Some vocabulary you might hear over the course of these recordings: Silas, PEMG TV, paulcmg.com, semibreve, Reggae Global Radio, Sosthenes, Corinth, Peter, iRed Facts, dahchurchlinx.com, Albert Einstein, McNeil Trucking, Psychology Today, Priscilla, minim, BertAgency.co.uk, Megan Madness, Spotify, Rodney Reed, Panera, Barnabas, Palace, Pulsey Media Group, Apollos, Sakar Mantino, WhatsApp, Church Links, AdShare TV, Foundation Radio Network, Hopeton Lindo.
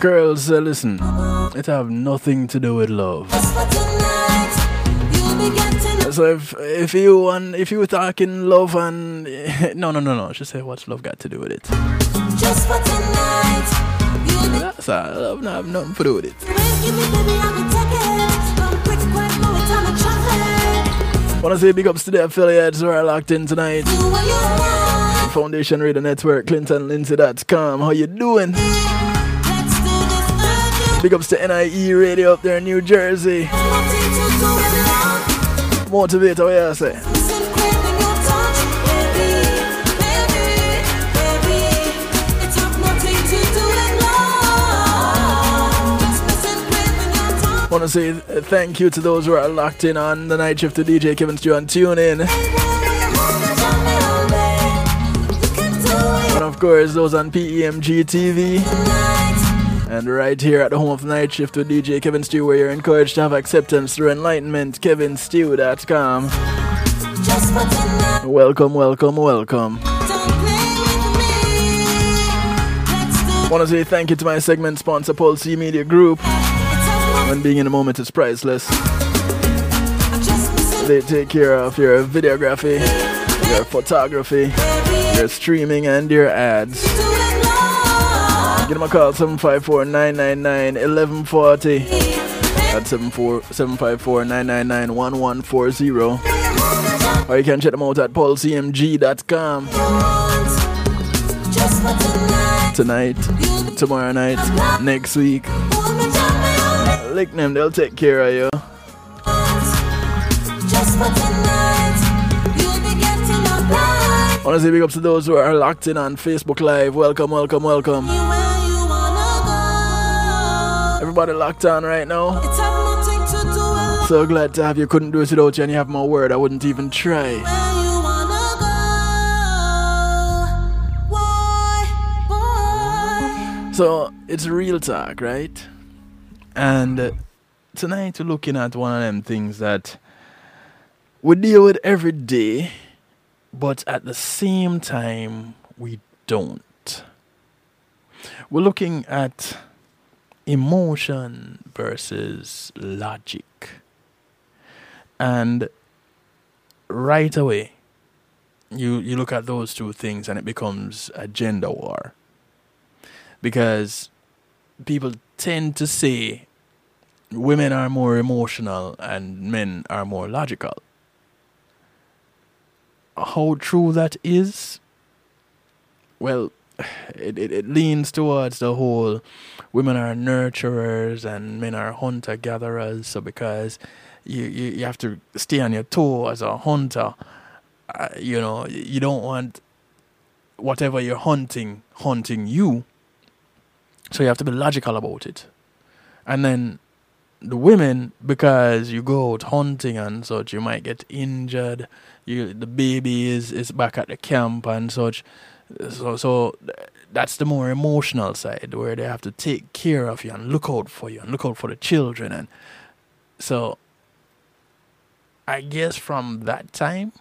Girls, listen, it have nothing to do with love. So if you talking love and no, just say what's love got to do with it. Just for tonight, you'll be that's all. Love not have nothing to do with it. Wanna say big ups to the affiliates who are locked in tonight. Foundation Radio Network, ClintonLindsay.com. How you doing? Big ups to NIE Radio up there in New Jersey. Motivator, what I say. I want to say thank you to those who are locked in on the night shift to DJ Kevin Stew and tune in. And of course, those on PEMG TV. And right here at the home of Night Shift with DJ Kevin Stew, where you're encouraged to have acceptance through enlightenment, KevinStew.com. Welcome, welcome, welcome. I want to say thank you to my segment sponsor, Pulsey Media Group. When being in the moment is priceless. They take care of your videography, your photography, your streaming, and your ads. Give them a call, 754-999-1140. That's 754-999-1140. Or you can check them out at paulcmg.com. Tonight, tomorrow night, next week. Lick them, they'll take care of you. I want to say big ups to those who are locked in on Facebook Live. Welcome, welcome, welcome. Everybody locked on right now. So glad to have you. Couldn't do it without you, and you have my word, I wouldn't even try. So it's real talk, right? And tonight we're looking at one of them things that we deal with every day, but at the same time we don't. We're looking at emotion versus logic. And right away, you look at those two things and it becomes a gender war. Because people tend to say women are more emotional and men are more logical. How true that is? Well, it leans towards the whole women are nurturers and men are hunter-gatherers. So because you have to stay on your toe as a hunter, you don't want whatever you're hunting you. So you have to be logical about it. And then the women, because you go out hunting and such, you might get injured. The baby is back at the camp and such. So that's the more emotional side, where they have to take care of you and look out for you and look out for the children. And so I guess from that time,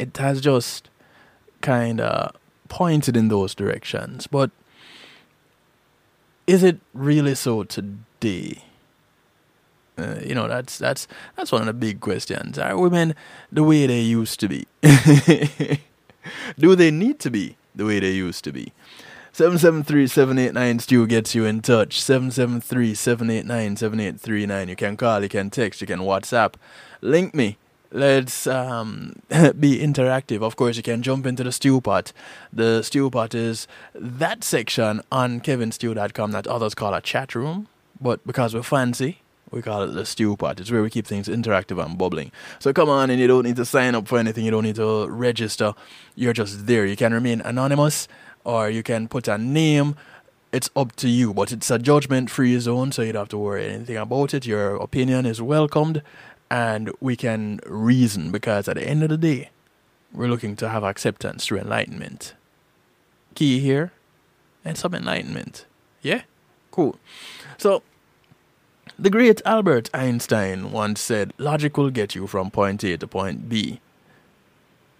it has just kind of pointed in those directions. But is it really so today? That's one of the big questions. Are women the way they used to be? Do they need to be the way they used to be? 773-789-STEW gets you in touch. 773-789-7839. You can call, you can text, you can WhatsApp. Link me. Let's be interactive. Of course, you can jump into the stew pot. The stew pot is that section on KevinStew.com that others call a chat room. But because we're fancy, we call it the stew pot. It's where we keep things interactive and bubbling. So come on, and you don't need to sign up for anything. You don't need to register. You're just there. You can remain anonymous, or you can put a name. It's up to you. But it's a judgment-free zone, so you don't have to worry anything about it. Your opinion is welcomed, and we can reason. Because at the end of the day, we're looking to have acceptance through enlightenment. Key here, and some enlightenment. Yeah? Cool. So The great Albert Einstein once said, logic will get you from point A to point B.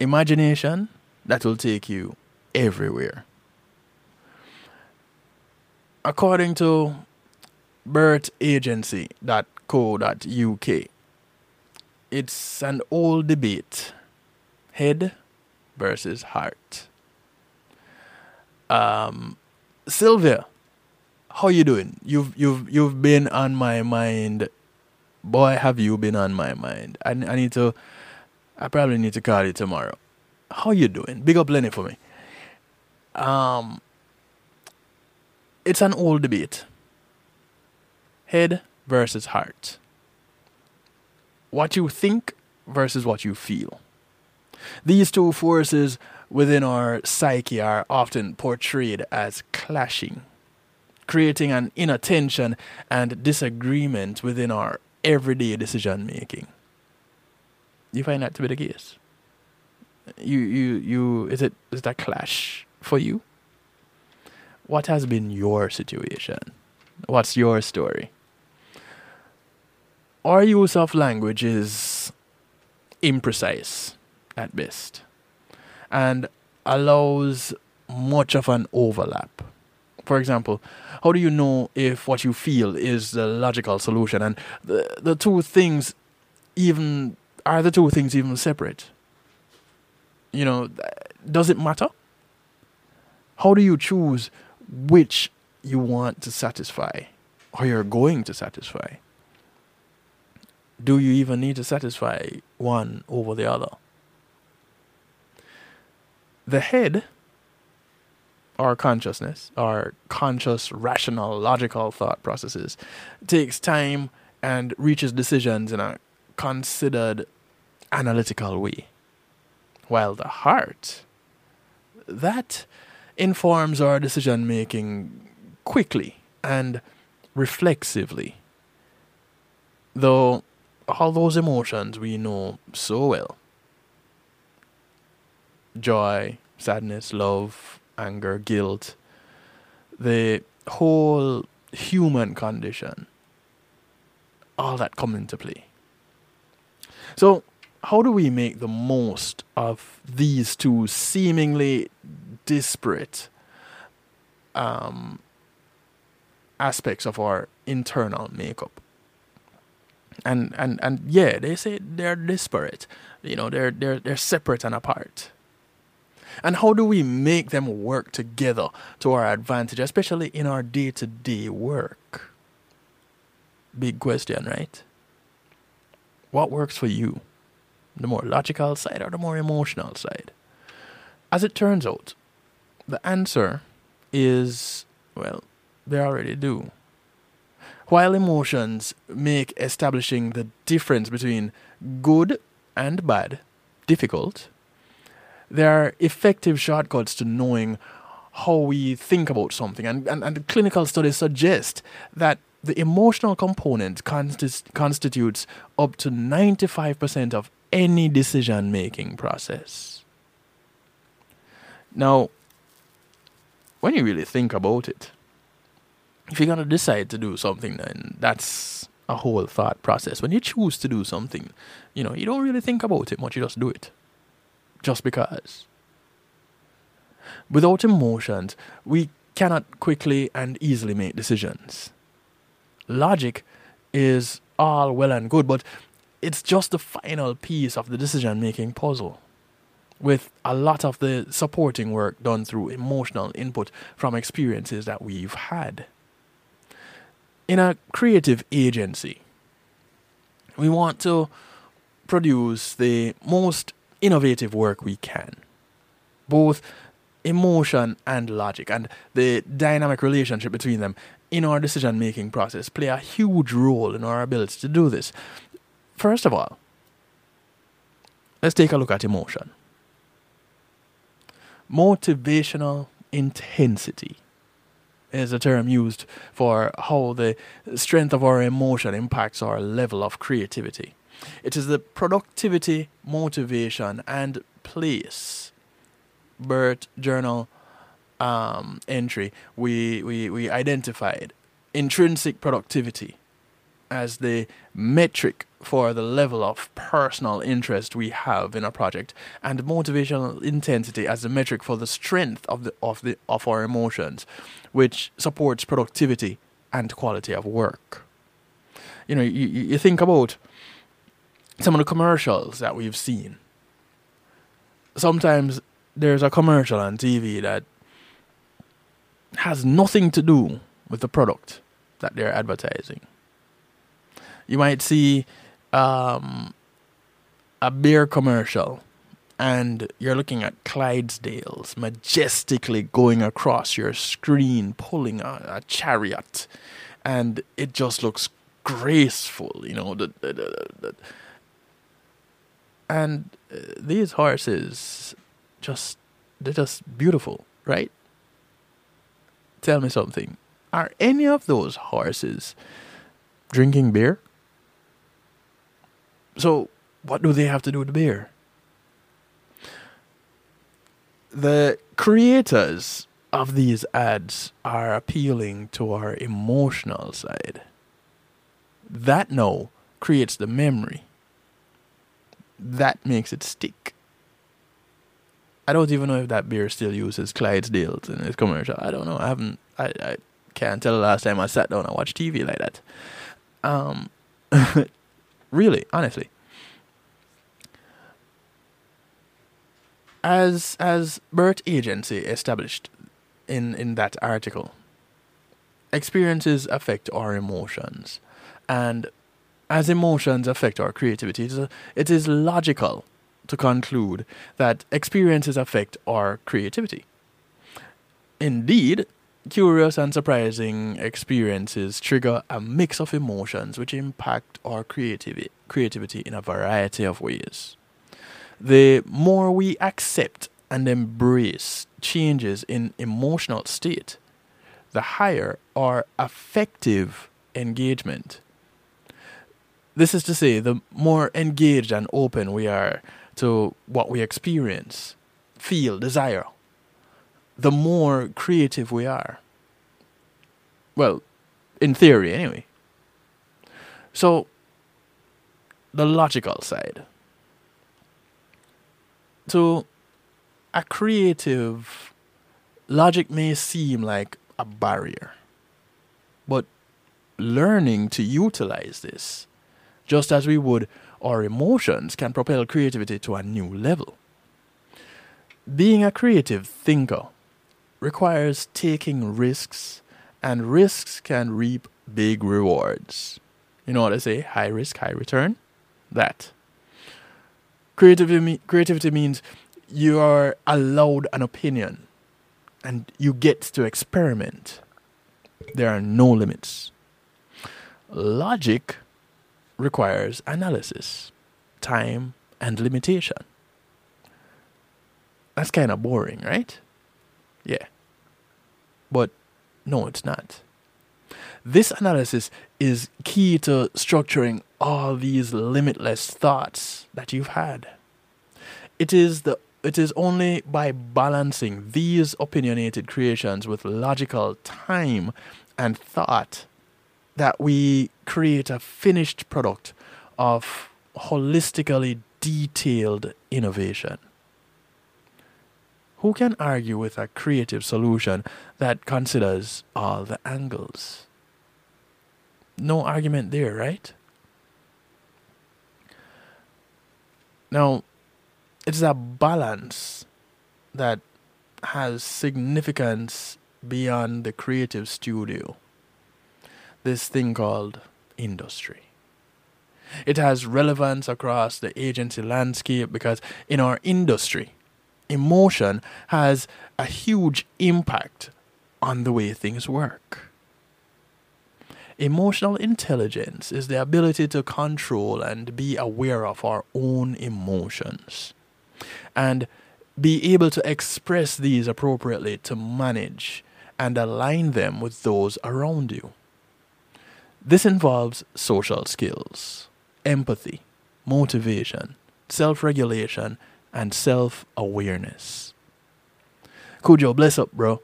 Imagination, that will take you everywhere. According to BertAgency.co.uk, it's an old debate, head versus heart. Sylvia, how you doing? You've been on my mind. Boy, have you been on my mind. I probably need to call you tomorrow. How you doing? Big up Lenny for me. It's an old debate. Head versus heart. What you think versus what you feel. These two forces within our psyche are often portrayed as clashing, creating an inner tension and disagreement within our everyday decision making. You find that to be the case? Is that clash for you? What has been your situation? What's your story? Our use of language is imprecise at best and allows much of an overlap. For example, how do you know if what you feel is the logical solution and the two things even separate? You know, does it matter? How do you choose which you want to satisfy or you're going to satisfy? Do you even need to satisfy one over the other? The head, our consciousness, our conscious, rational, logical thought processes, takes time and reaches decisions in a considered, analytical way. While the heart, that informs our decision-making quickly and reflexively. Though all those emotions we know so well. Joy, sadness, love, anger, guilt. The whole human condition. All that come into play. So, how do we make the most of these two seemingly disparate aspects of our internal makeup? And yeah, they say they're disparate. You know, they're separate and apart. And how do we make them work together to our advantage, especially in our day-to-day work? Big question, right? What works for you? The more logical side or the more emotional side? As it turns out, the answer is, well, they already do. While emotions make establishing the difference between good and bad difficult, there are effective shortcuts to knowing how we think about something. And clinical studies suggest that the emotional component constitutes up to 95% of any decision-making process. Now, when you really think about it, if you're going to decide to do something, then that's a whole thought process. When you choose to do something, you know, you don't really think about it much. You just do it. Just because. Without emotions, we cannot quickly and easily make decisions. Logic is all well and good, but it's just the final piece of the decision-making puzzle, with a lot of the supporting work done through emotional input from experiences that we've had. In a creative agency, we want to produce the most innovative work we can. Both emotion and logic and the dynamic relationship between them in our decision-making process play a huge role in our ability to do this. First of all, let's take a look at emotion. Motivational intensity is a term used for how the strength of our emotion impacts our level of creativity. It is the productivity, motivation, and place. BERT journal entry, we identified intrinsic productivity as the metric for the level of personal interest we have in a project, and motivational intensity as the metric for the strength of our emotions, which supports productivity and quality of work. You know, you think about some of the commercials that we've seen. Sometimes there's a commercial on TV that has nothing to do with the product that they're advertising. You might see a beer commercial, and you're looking at Clydesdales majestically going across your screen, pulling a chariot, and it just looks graceful, you know. And these horses, they're just beautiful, right? Tell me something. Are any of those horses drinking beer? So what do they have to do with beer? The creators of these ads are appealing to our emotional side. That now creates the memory. That makes it stick. I don't even know if that beer still uses Clydesdales in its commercial. I don't know. I can't tell the last time I sat down and watched TV like that. Really, honestly. As Bert Agency established in that article, experiences affect our emotions. And as emotions affect our creativity, it is logical to conclude that experiences affect our creativity. Indeed, curious and surprising experiences trigger a mix of emotions which impact our creativity in a variety of ways. The more we accept and embrace changes in emotional state, the higher our affective engagement. This is to say, the more engaged and open we are to what we experience, feel, desire, the more creative we are. Well, in theory, anyway. So, the logical side. To a creative, logic may seem like a barrier, but learning to utilize this, just as we would our emotions, can propel creativity to a new level. Being a creative thinker requires taking risks, and risks can reap big rewards. You know what I say? High risk, high return. That. Creativity means you are allowed an opinion, and you get to experiment. There are no limits. Logic requires analysis, time, and limitation. That's kind of boring, right? Yeah. But no, it's not. This analysis is key to structuring all these limitless thoughts that you've had. It is only by balancing these opinionated creations with logical time and thought that we create a finished product of holistically detailed innovation. Who can argue with a creative solution that considers all the angles? No argument there, right? Now, it's a balance that has significance beyond the creative studio, this thing called industry. It has relevance across the agency landscape because in our industry, emotion has a huge impact on the way things work. Emotional intelligence is the ability to control and be aware of our own emotions and be able to express these appropriately to manage and align them with those around you. This involves social skills, empathy, motivation, self-regulation, and self-awareness. Cujo, bless up, bro.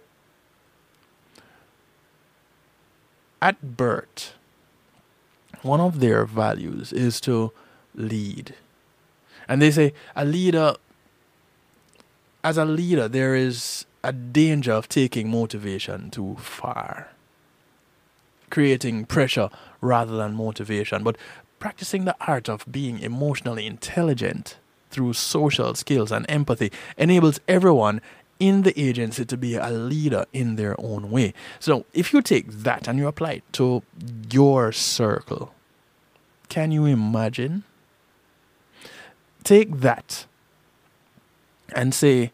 At BERT, one of their values is to lead. And they say a leader, as a leader, there is a danger of taking motivation too far, creating pressure rather than motivation. But practicing the art of being emotionally intelligent through social skills and empathy enables everyone in the agency to be a leader in their own way. So if you take that and you apply it to your circle, can you imagine? Take that and say,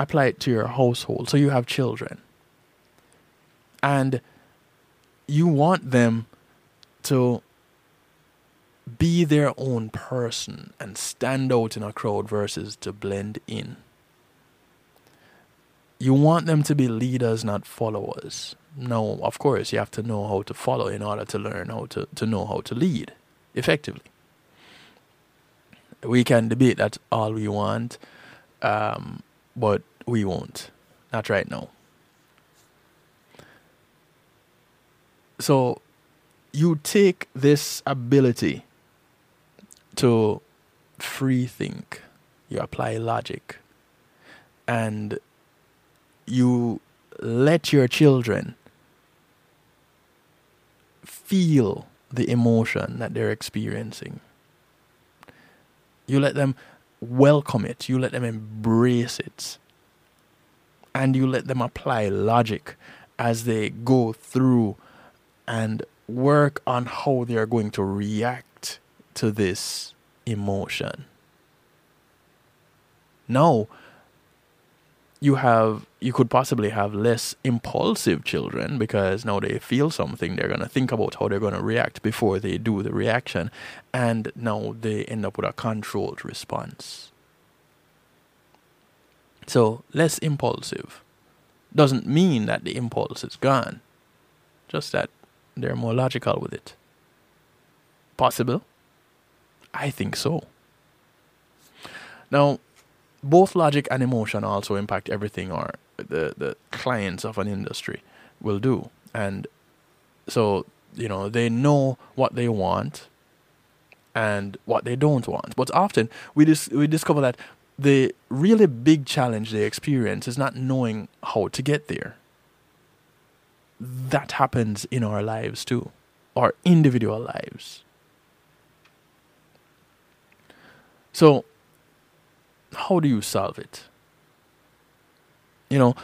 apply it to your household. So you have children and you want them to be their own person and stand out in a crowd versus to blend in. You want them to be leaders, not followers. Now, of course, you have to know how to follow in order to learn how to know how to lead effectively. We can debate that all we want, but we won't. Not right now. So you take this ability to free think, you apply logic, and you let your children feel the emotion that they're experiencing. You let them welcome it. You let them embrace it. And you let them apply logic as they go through and work on how they are going to react to this emotion. Now, you could possibly have less impulsive children, because now they feel something, they're going to think about how they're going to react before they do the reaction, and now they end up with a controlled response. So less impulsive doesn't mean that the impulse is gone, just that they're more logical with it. Possible? I think so. Now, both logic and emotion also impact everything our the clients of an industry will do. And so, you know, they know what they want and what they don't want. But often we discover that the really big challenge they experience is not knowing how to get there. That happens in our lives too, our individual lives. So how do you solve it? You know,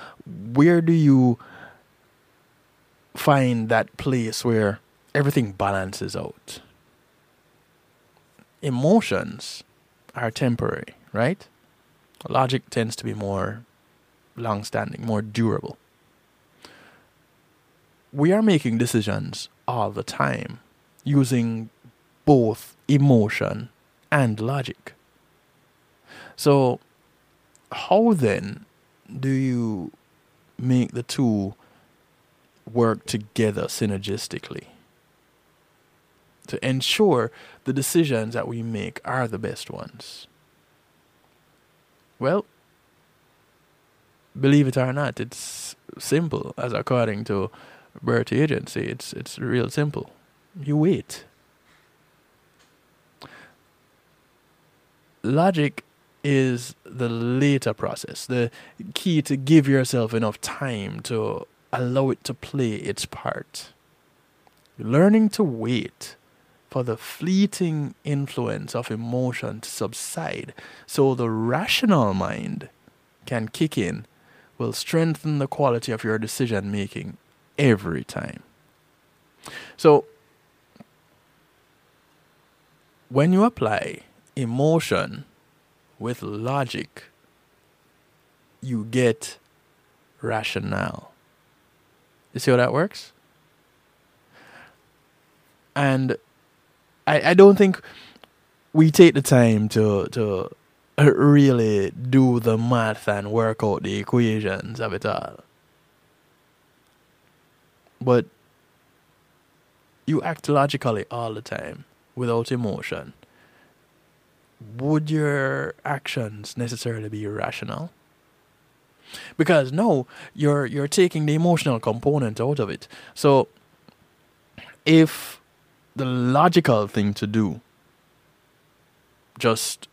where do you find that place where everything balances out? Emotions are temporary, right? Logic tends to be more long-standing, more durable. We are making decisions all the time using both emotion and logic. So how then do you make the two work together synergistically to ensure the decisions that we make are the best ones? Well, believe it or not, it's simple. As according to BertAgency Agency, it's real simple. You wait. Logic is the later process, the key to give yourself enough time to allow it to play its part. Learning to wait for the fleeting influence of emotion to subside so the rational mind can kick in will strengthen the quality of your decision making every time. So when you apply emotion with logic, you get rationale. You see how that works? And I don't think we take the time to really do the math and work out the equations of it all. But you act logically all the time without emotion. Would your actions necessarily be irrational? Because no, you're taking the emotional component out of it. So if the logical thing to do just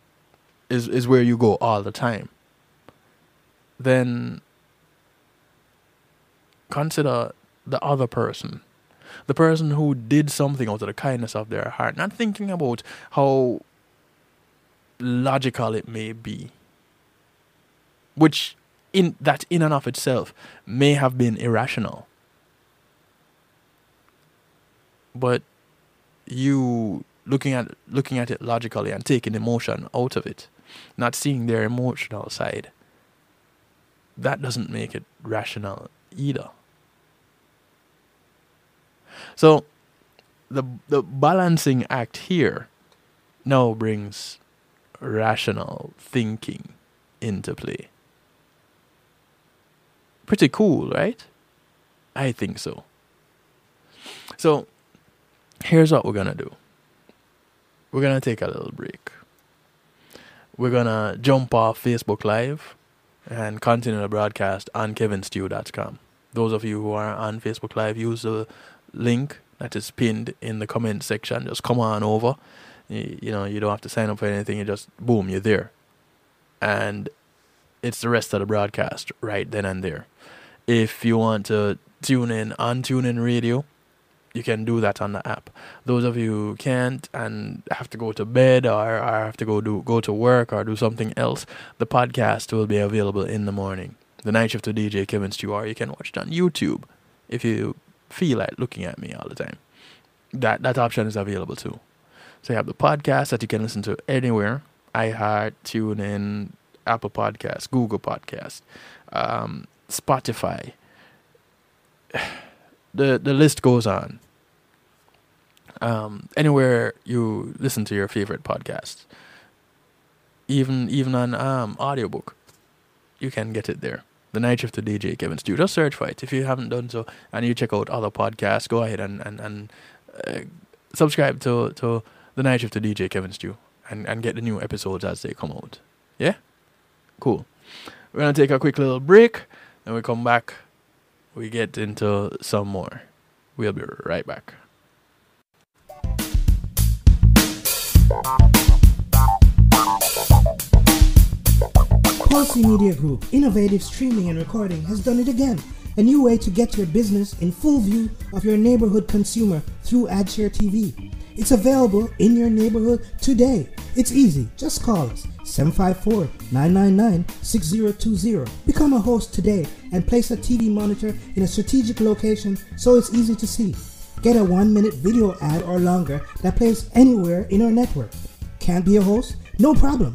is where you go all the time, then consider the other person. The person who did something out of the kindness of their heart. Not thinking about how logical it may be. Which, in and of itself, may have been irrational. But you looking at it logically and taking emotion out of it. Not seeing their emotional side. That doesn't make it rational either. So, the balancing act here now brings rational thinking into play. Pretty cool, right? I think so. So, here's what we're going to do. We're going to take a little break. We're going to jump off Facebook Live and continue the broadcast on KevinStew.com. Those of you who are on Facebook Live, use the link that is pinned in the comment section. Just come on over. You know, you don't have to sign up for anything. You just, boom, you're there. And it's the rest of the broadcast right then and there. If you want to tune in on TuneIn Radio, you can do that on the app. Those of you who can't and have to go to bed or have to go to work or do something else, the podcast will be available in the morning. The Night Shift to DJ Kevin Stewart. You can watch it on YouTube if you feel like looking at me all the time. That option is available too. So you have the podcast that you can listen to anywhere. iHeart, TuneIn, Apple Podcasts, Google Podcasts, Spotify. The list goes on. Anywhere you listen to your favorite podcasts. Even on audiobook. You can get it there. The Night Shift to DJ Kevin Stew. Just search for it. If you haven't done so and you check out other podcasts, go ahead and subscribe to The Night Shift to DJ Kevin Stew and get the new episodes as they come out. Yeah? Cool. We're going to take a quick little break and we come back. We get into some more. We'll be right back. Pulsey Media Group, innovative streaming and recording, has done it again. A new way to get your business in full view of your neighborhood consumer through AdShare TV. It's available in your neighborhood today. It's easy. Just call us 754-999-6020. Become a host today and place a TV monitor in a strategic location so it's easy to see. Get a 1-minute video ad or longer that plays anywhere in our network. Can't be a host? No problem.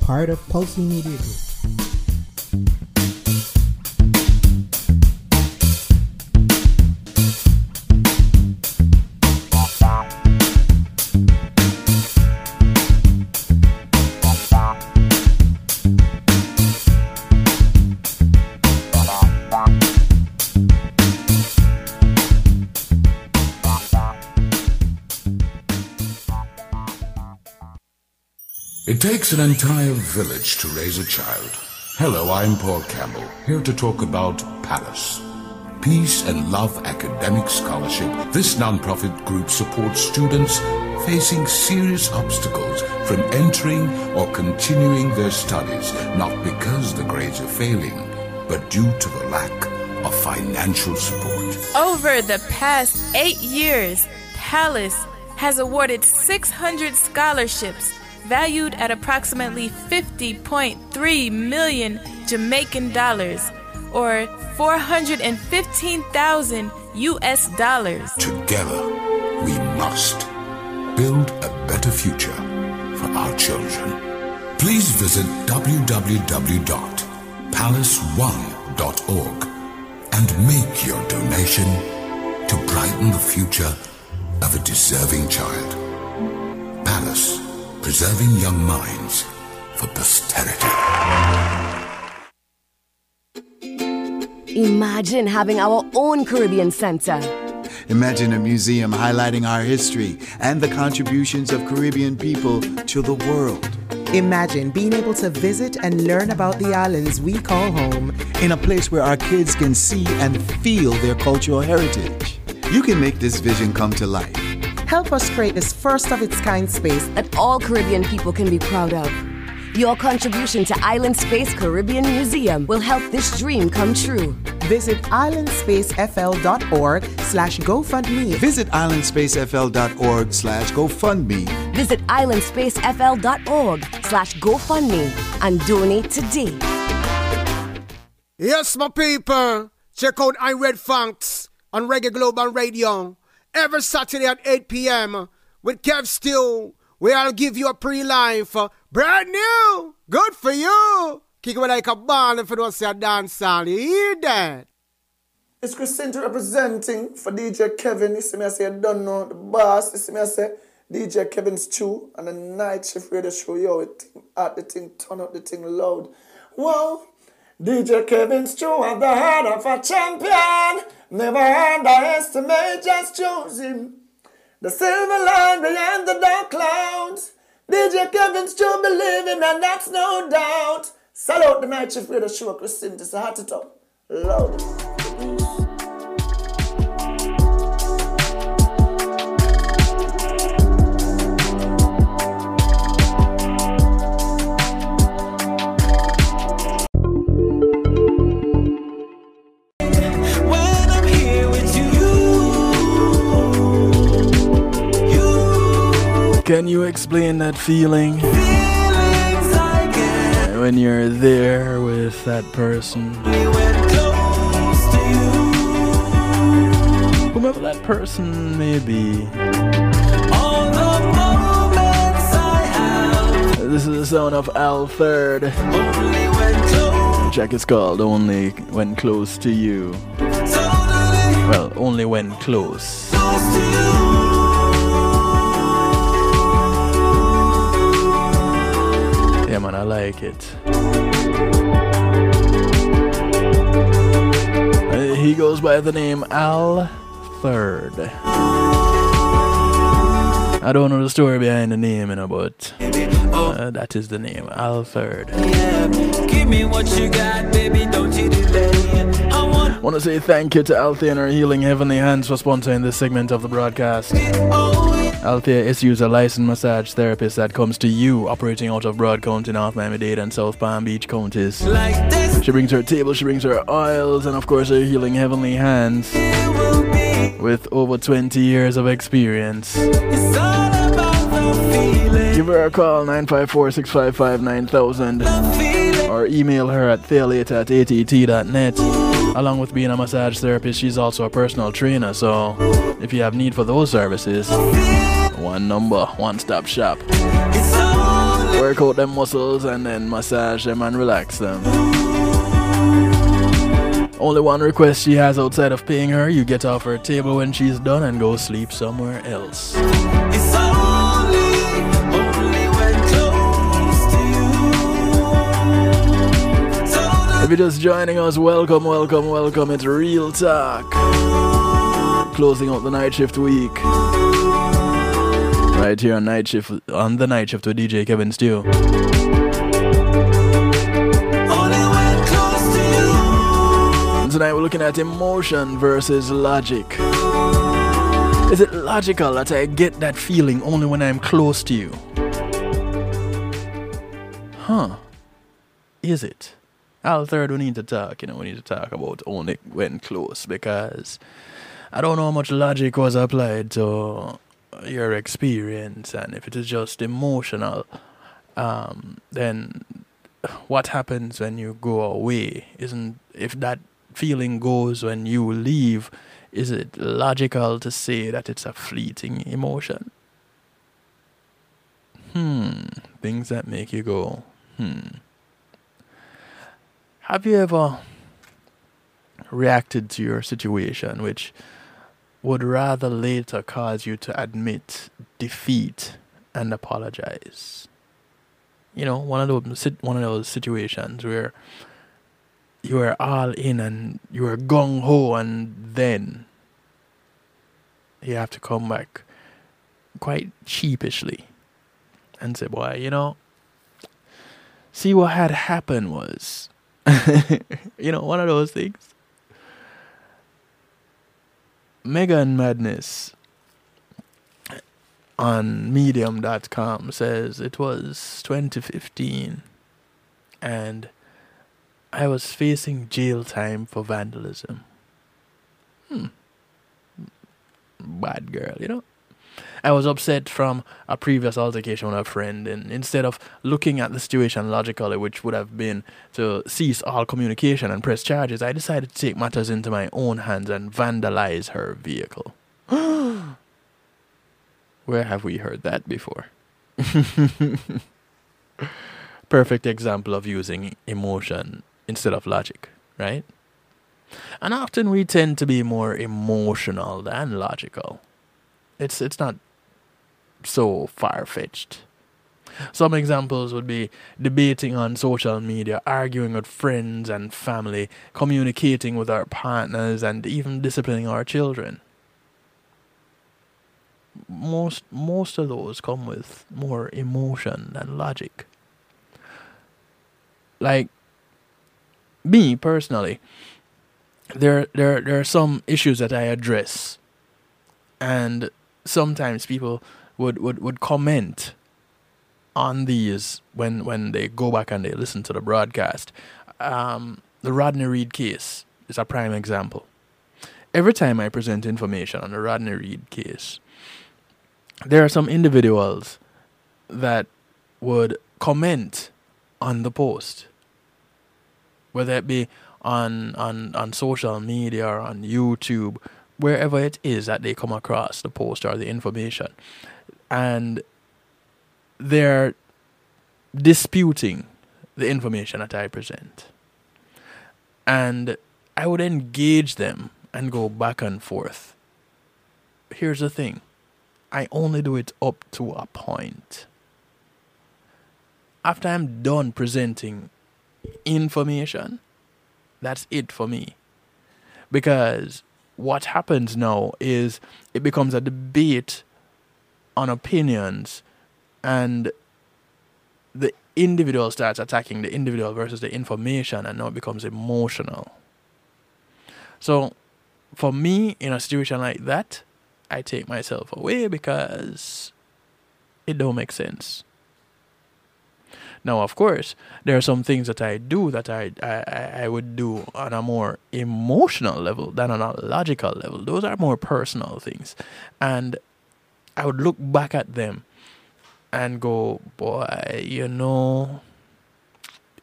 part of Pulsey Media Group. It takes an entire village to raise a child. Hello, I'm Paul Campbell, here to talk about Palace. Peace and Love Academic Scholarship. This nonprofit group supports students facing serious obstacles from entering or continuing their studies, not because the grades are failing, but due to the lack of financial support. Over the past 8 years, Palace has awarded 600 scholarships valued at approximately 50.3 million Jamaican dollars, or $415,000 US. Together, we must build a better future for our children. Please visit www.palace1.org and make your donation to brighten the future of a deserving child. preserving young minds for posterity. Imagine having our own Caribbean Center. Imagine a museum highlighting our history and the contributions of Caribbean people to the world. Imagine being able to visit and learn about the islands we call home in a place where our kids can see and feel their cultural heritage. You can make this vision come to life. Help us create this first of its kind space that all Caribbean people can be proud of. Your contribution to Island Space Caribbean Museum will help this dream come true. Visit islandspacefl.org/GoFundMe. Visit islandspacefl.org/GoFundMe. Visit islandspacefl.org/GoFundMe and donate today. Yes, my people. Check out iRed Facts on Reggae Global Radio every Saturday at 8 p.m. with Kev Stew. We'll give you a pre-life, brand new, good for you. Kick away like a ball if you don't see a dancehall, you hear that? It's Christine representing for DJ Kevin. You see me, I say, I don't know, the boss. You see me, I say, DJ Kevin's too. And the night shift radio show, yo, it thing out, the thing turn up, the thing loud. Whoa, DJ Kevin's too, have the heart of a champion. Never underestimate, just choose him. The silver line behind the dark clouds. DJ Kevin's true believing, and that's no doubt. Salute the night shift radio show, Christine. It's a hot it up. Loud. Can you explain that feeling when you're there with that person? Whomever that person may be. This is the sound of Al Third. Track is called Only When Close to You. Well, only when close. Yeah, man, I like it. He goes by the name Al Third. I don't know the story behind the name, you know, but that is the name, Al Third. Give me what you got, baby, don't you delay. I want to say thank you to Althea and her Healing Heavenly Hands for sponsoring this segment of the broadcast. Althea is a licensed massage therapist that comes to you operating out of Broad County, North Miami-Dade and South Palm Beach counties. She brings her table, she brings her oils, and of course her Healing Heavenly Hands with over 20 years of experience. Give her a call, 954-655-9000, or email her at thealita@att.net. Along with being a massage therapist, she's also a personal trainer, so if you have need for those services, one number, one-stop shop. Work out them muscles and then massage them and relax them. Only one request she has outside of paying her: you get off her table when she's done and go sleep somewhere else. If you're just joining us, welcome, welcome, welcome. It's Real Talk. Closing out the night shift week. Right here on night shift, on the night shift with DJ Kevin Stew. And tonight we're looking at emotion versus logic. Is it logical that I get that feeling only when I'm close to you? Huh. Is it? Al Third, we need to talk, you know, we need to talk about only when close, because I don't know how much logic was applied to your experience, and if it is just emotional, then what happens when you go away? If that feeling goes when you leave, is it logical to say that it's a fleeting emotion? Things that make you go, Have you ever reacted to your situation which would rather later cause you to admit defeat and apologize. You know, one of those situations where you were all in and you were gung-ho, and then you have to come back quite sheepishly and say, boy, you know, see what had happened was, you know, one of those things. Megan Madness on medium.com says it was 2015 and I was facing jail time for vandalism. Bad girl, you know. I was upset from a previous altercation with a friend, and instead of looking at the situation logically, which would have been to cease all communication and press charges, I decided to take matters into my own hands and vandalize her vehicle. Where have we heard that before? Perfect example of using emotion instead of logic, right? And often we tend to be more emotional than logical. It's not so far-fetched. Some examples would be debating on social media, arguing with friends and family, communicating with our partners, and even disciplining our children. Most of those come with more emotion than logic. Like me personally, there are some issues that I address, and sometimes people would comment on these when they go back and they listen to the broadcast. The Rodney Reed case is a prime example. Every time I present information on the Rodney Reed case, there are some individuals that would comment on the post, whether it be on social media or on YouTube, wherever it is that they come across the post or the information, and they're disputing the information that I present. And I would engage them and go back and forth. Here's the thing. I only do it up to a point. After I'm done presenting information, that's it for me. Because what happens now is it becomes a debate on opinions, and the individual starts attacking the individual versus the information, and now it becomes emotional. So for me, in a situation like that, I take myself away because it don't make sense. Now, of course, there are some things that I do that I would do on a more emotional level than on a logical level. Those are more personal things. And I would look back at them and go, boy, you know,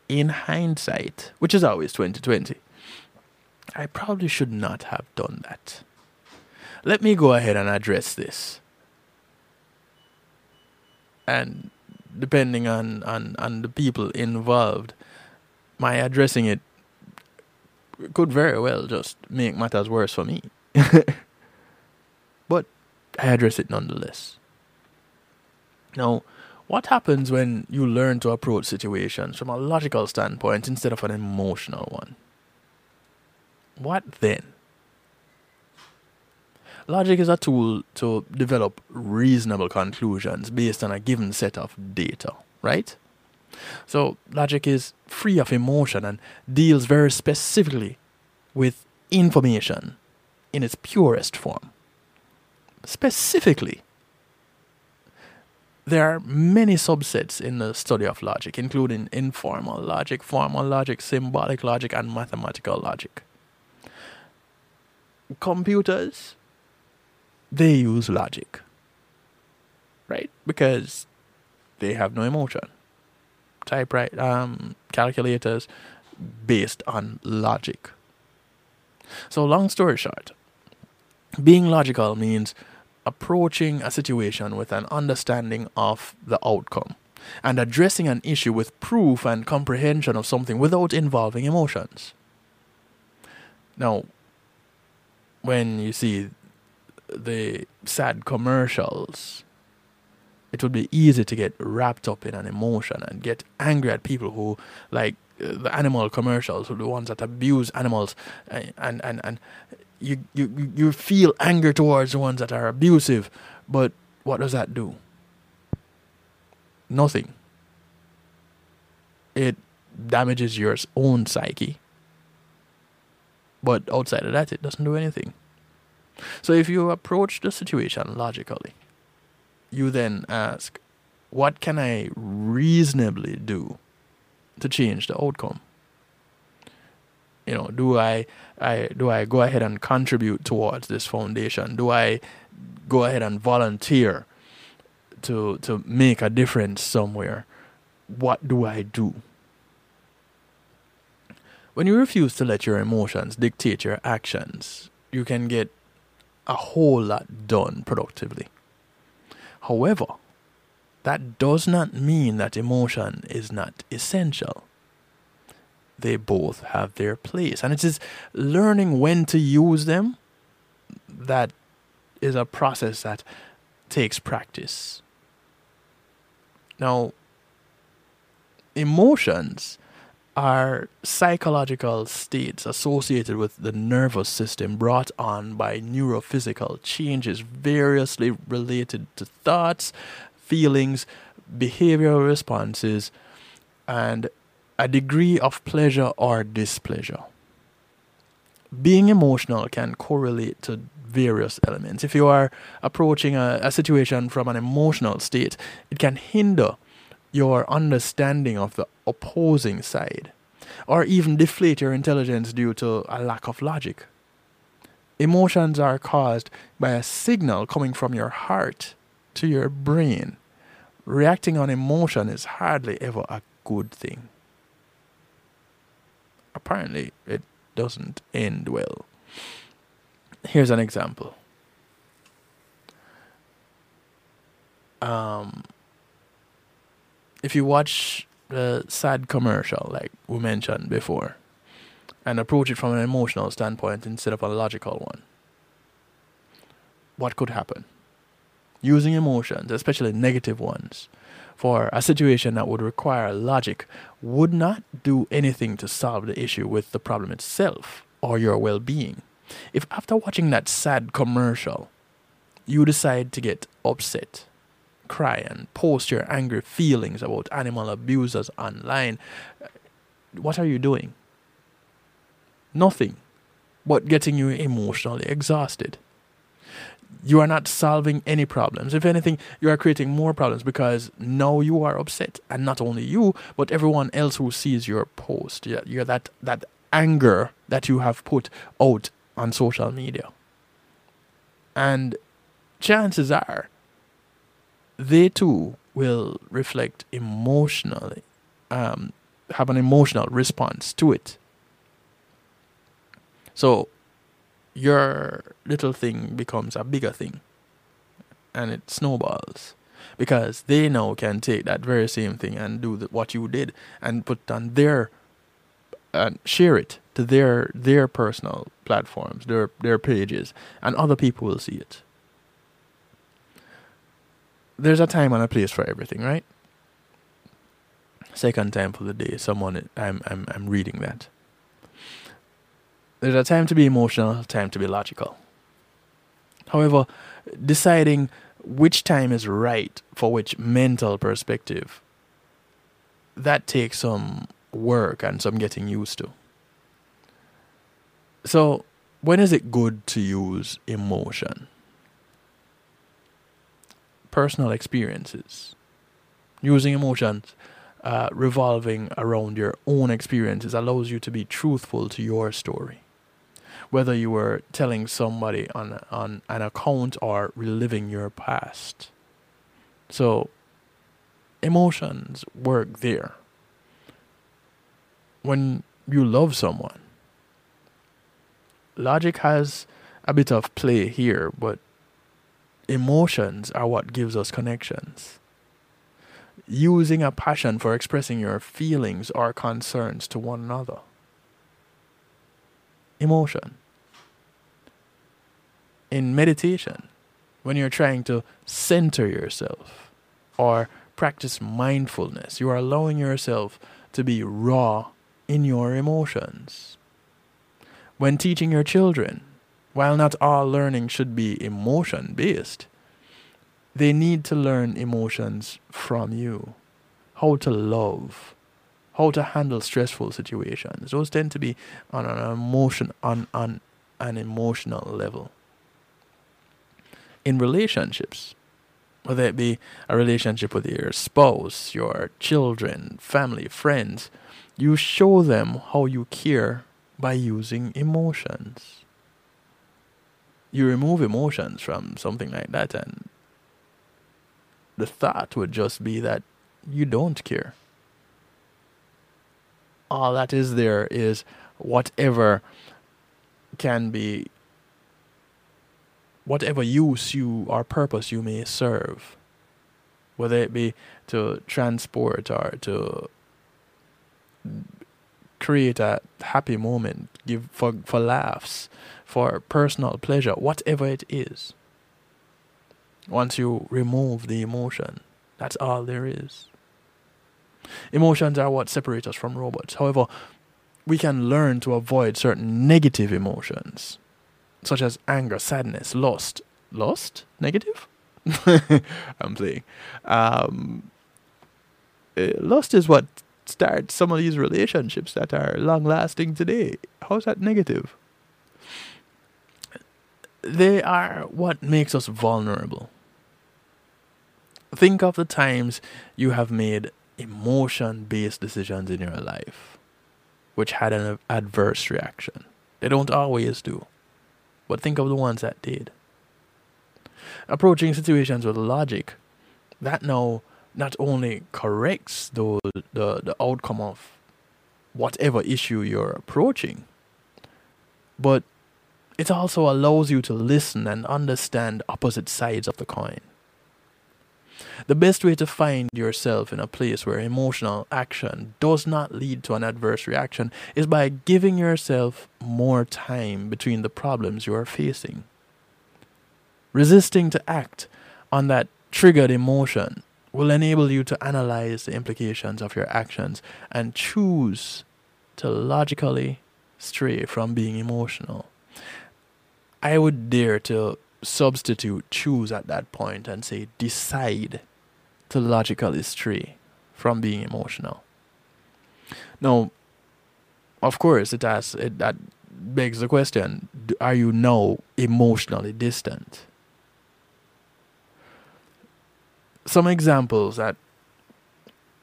in hindsight, which is always 20/20, I probably should not have done that. Let me go ahead and address this. And depending on the people involved, my addressing it could very well just make matters worse for me. But I address it nonetheless. Now, what happens when you learn to approach situations from a logical standpoint instead of an emotional one? What then? Logic is a tool to develop reasonable conclusions based on a given set of data, right? So logic is free of emotion and deals very specifically with information in its purest form. Specifically, there are many subsets in the study of logic, including informal logic, formal logic, symbolic logic, and mathematical logic. Computers, they use logic, right? Because they have no emotion. Typewriter, calculators, based on logic. So long story short, being logical means approaching a situation with an understanding of the outcome and addressing an issue with proof and comprehension of something without involving emotions. Now, when you see the sad commercials it would be easy to get wrapped up in an emotion and get angry at people who, like the animal commercials, who the ones that abuse animals, and you feel anger towards the ones that are abusive. But what does that do? Nothing. It damages your own psyche. But outside of that, it doesn't do anything. So if you approach the situation logically, you then ask, what can I reasonably do to change the outcome? You know, do I go ahead and contribute towards this foundation? Do I go ahead and volunteer to make a difference somewhere? What do I do? When you refuse to let your emotions dictate your actions, you can get a whole lot done productively. However, that does not mean that emotion is not essential. They both have their place, and it is learning when to use them that is a process that takes practice. Now, emotions are psychological states associated with the nervous system brought on by neurophysical changes variously related to thoughts, feelings, behavioral responses, and a degree of pleasure or displeasure. Being emotional can correlate to various elements. If you are approaching a situation from an emotional state, it can hinder your understanding of the opposing side, or even deflate your intelligence due to a lack of logic. Emotions are caused by a signal coming from your heart to your brain. Reacting on emotion is hardly ever a good thing. Apparently, it doesn't end well. Here's an example. If you watch the sad commercial, like we mentioned before, and approach it from an emotional standpoint instead of a logical one, what could happen? Using emotions, especially negative ones, for a situation that would require logic would not do anything to solve the issue with the problem itself or your well-being. If after watching that sad commercial, you decide to get upset, cry and post your angry feelings about animal abusers online, what are you doing? Nothing but getting you emotionally exhausted. You are not solving any problems. If anything, you are creating more problems, because now you are upset, and not only you, but everyone else who sees your post. You're that anger that you have put out on social media. And chances are, they too will reflect emotionally, have an emotional response to it. So your little thing becomes a bigger thing, and it snowballs, because they now can take that very same thing and do what you did and put on their, and share it to their personal platforms, their pages, and other people will see it. There's a time and a place for everything, right? Second time for the day. Someone, I'm reading that. There's a time to be emotional, time to be logical. However, deciding which time is right for which mental perspective, that takes some work and some getting used to. So, when is it good to use emotion? Personal experiences. Using emotions revolving around your own experiences allows you to be truthful to your story. Whether you were telling somebody on an account or reliving your past. So, emotions work there. When you love someone, logic has a bit of play here, but emotions are what gives us connections. Using a passion for expressing your feelings or concerns to one another. Emotion. In meditation, when you're trying to center yourself, or practice mindfulness. You are allowing yourself to be raw in your emotions. When teaching your children, while not all learning should be emotion-based, they need to learn emotions from you. How to love, how to handle stressful situations. Those tend to be on an emotional level. In relationships, whether it be a relationship with your spouse, your children, family, friends, you show them how you care by using emotions. You remove emotions from something like that, and the thought would just be that you don't care. All that is there is whatever can be, whatever use you or purpose you may serve, whether it be to transport or to create a happy moment, give for laughs, for personal pleasure, whatever it is. Once you remove the emotion, that's all there is. Emotions are what separate us from robots. However, we can learn to avoid certain negative emotions, such as anger, sadness, lust. Lust? Negative? I'm playing. Lust is what starts some of these relationships that are long-lasting today. How's that negative? They are what makes us vulnerable. Think of the times you have made emotion-based decisions in your life, which had an adverse reaction. They don't always do, but think of the ones that did. Approaching situations with logic, that now not only corrects the outcome of whatever issue you're approaching, but it also allows you to listen and understand opposite sides of the coin. The best way to find yourself in a place where emotional action does not lead to an adverse reaction is by giving yourself more time between the problems you are facing. Resisting to act on that triggered emotion will enable you to analyze the implications of your actions and choose to logically stray from being emotional. I would dare to substitute choose at that point and say decide to logically stray from being emotional. Now, of course, that begs the question, are you now emotionally distant? Some examples that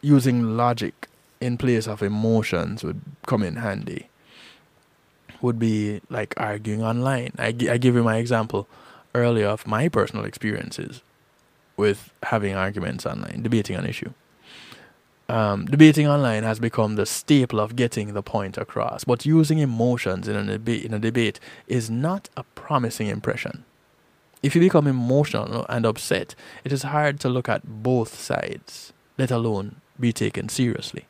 using logic in place of emotions would come in handy would be like arguing online. I give you my example earlier of my personal experiences with having arguments online, debating an issue. Debating online has become the staple of getting the point across, but using emotions in a debate is not a promising impression. If you become emotional and upset, it is hard to look at both sides, let alone be taken seriously.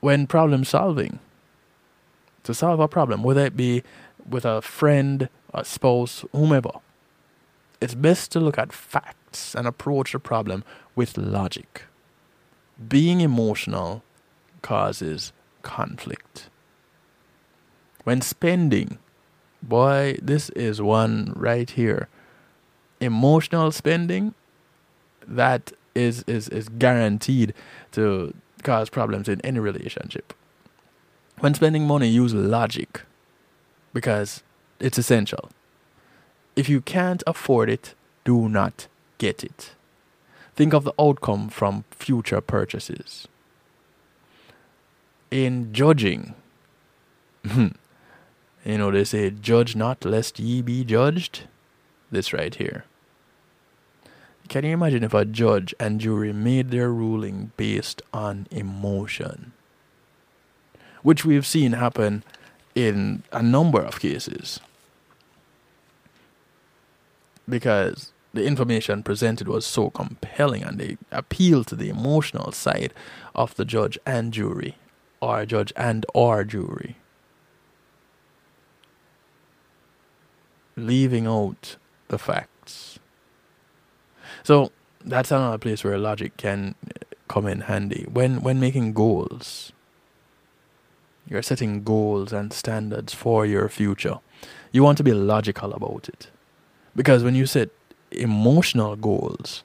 When problem solving, to solve a problem, whether it be with a friend, a spouse, whomever, it's best to look at facts and approach the problem with logic. Being emotional causes conflict. When spending, boy, this is one right here. Emotional spending, that is guaranteed to cause problems in any relationship. When spending money, use logic, because it's essential. If you can't afford it, do not get it. Think of the outcome from future purchases. In judging, you know, they say, judge not lest ye be judged. This right here. Can you imagine if a judge and jury made their ruling based on emotion? Which we've seen happen in a number of cases. Because the information presented was so compelling and they appealed to the emotional side of the judge and jury. Or judge and or jury. Leaving out the facts. So that's another place where logic can come in handy. When making goals, you're setting goals and standards for your future. You want to be logical about it, because when you set emotional goals,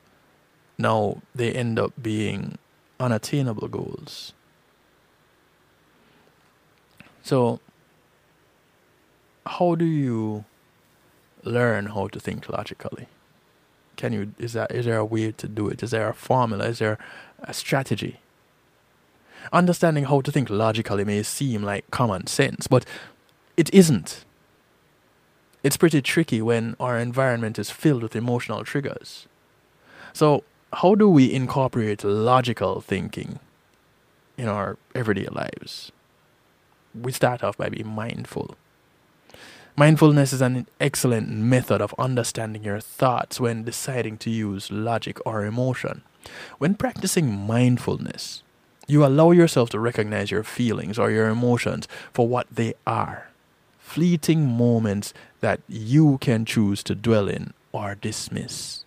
now they end up being unattainable goals. So how do you learn how to think logically? Can you, is there a way to do it? Is there a formula? Is there a strategy? Understanding how to think logically may seem like common sense, but it isn't. It's pretty tricky when our environment is filled with emotional triggers. So how do we incorporate logical thinking in our everyday lives? We start off by being mindful. Mindfulness is an excellent method of understanding your thoughts when deciding to use logic or emotion. When practicing mindfulness, you allow yourself to recognize your feelings or your emotions for what they are, fleeting moments that you can choose to dwell in or dismiss.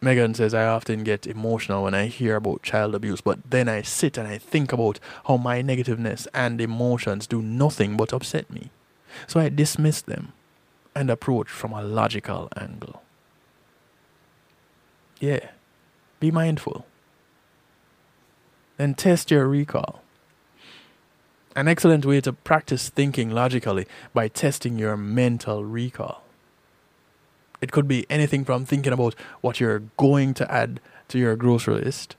Megan says, I often get emotional when I hear about child abuse, but then I sit and I think about how my negativeness and emotions do nothing but upset me. So I dismiss them and approach from a logical angle. Yeah, be mindful. Then test your recall. An excellent way to practice thinking logically by testing your mental recall. It could be anything from thinking about what you're going to add to your grocery list,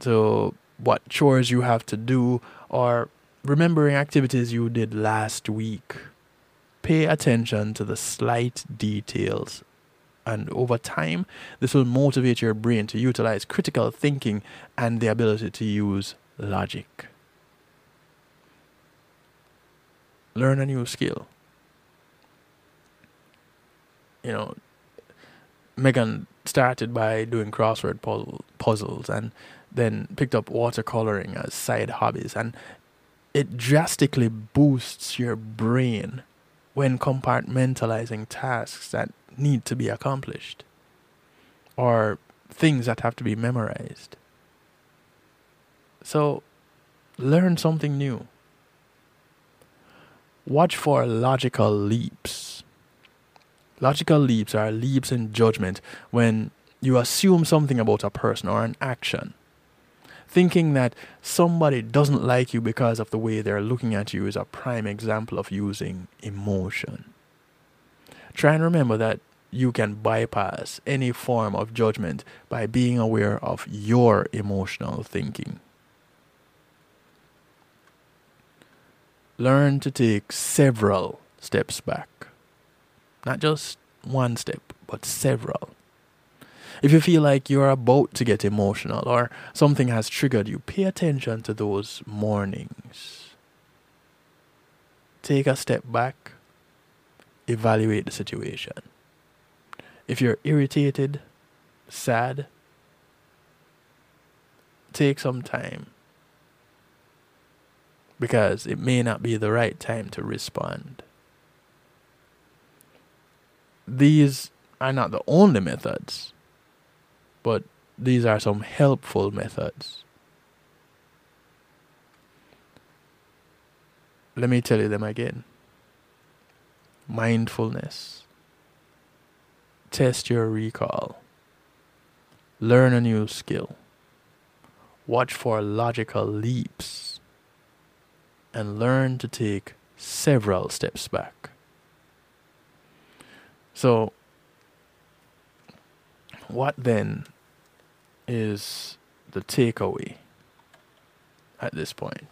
to what chores you have to do, or remembering activities you did last week. Pay attention to the slight details, and over time, this will motivate your brain to utilize critical thinking and the ability to use logic. Learn a new skill. You know, Megan started by doing crossword puzzles and then picked up watercoloring as side hobbies, and it drastically boosts your brain when compartmentalizing tasks that need to be accomplished or things that have to be memorized. So learn something new. Watch for logical leaps. Logical leaps are leaps in judgment when you assume something about a person or an action. Thinking that somebody doesn't like you because of the way they're looking at you is a prime example of using emotion. Try and remember that you can bypass any form of judgment by being aware of your emotional thinking. Learn to take several steps back. Not just one step, but several. If you feel like you're about to get emotional or something has triggered you, pay attention to those mornings. Take a step back. Evaluate the situation. If you're irritated, sad, take some time, because it may not be the right time to respond. These are not the only methods, but these are some helpful methods. Let me tell you them again. Mindfulness. Test your recall. Learn a new skill. Watch for logical leaps. And learn to take several steps back. So, what then is the takeaway at this point?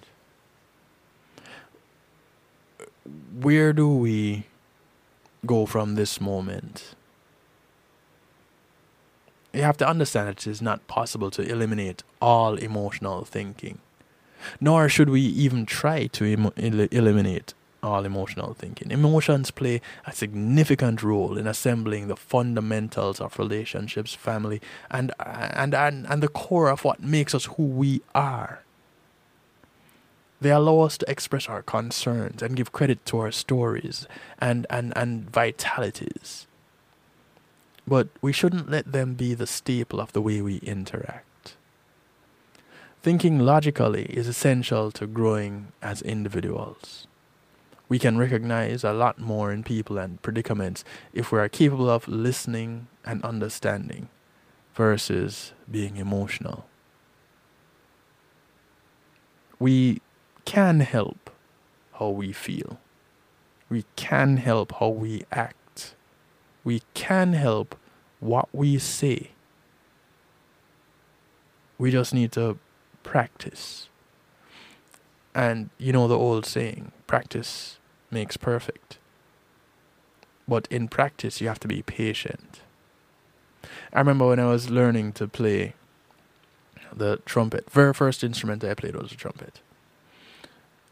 Where do we go from this moment? You have to understand it is not possible to eliminate all emotional thinking, nor should we even try to eliminate all emotional thinking. Emotions play a significant role in assembling the fundamentals of relationships, family, and the core of what makes us who we are. They allow us to express our concerns and give credit to our stories and vitalities. But we shouldn't let them be the staple of the way we interact. Thinking logically is essential to growing as individuals. We can recognize a lot more in people and predicaments if we are capable of listening and understanding versus being emotional. We can help how we feel. We can help how we act. We can help what we say. We just need to practice. And you know the old saying, practice makes perfect. But in practice, you have to be patient. I remember when I was learning to play the trumpet, very first instrument I played was the trumpet.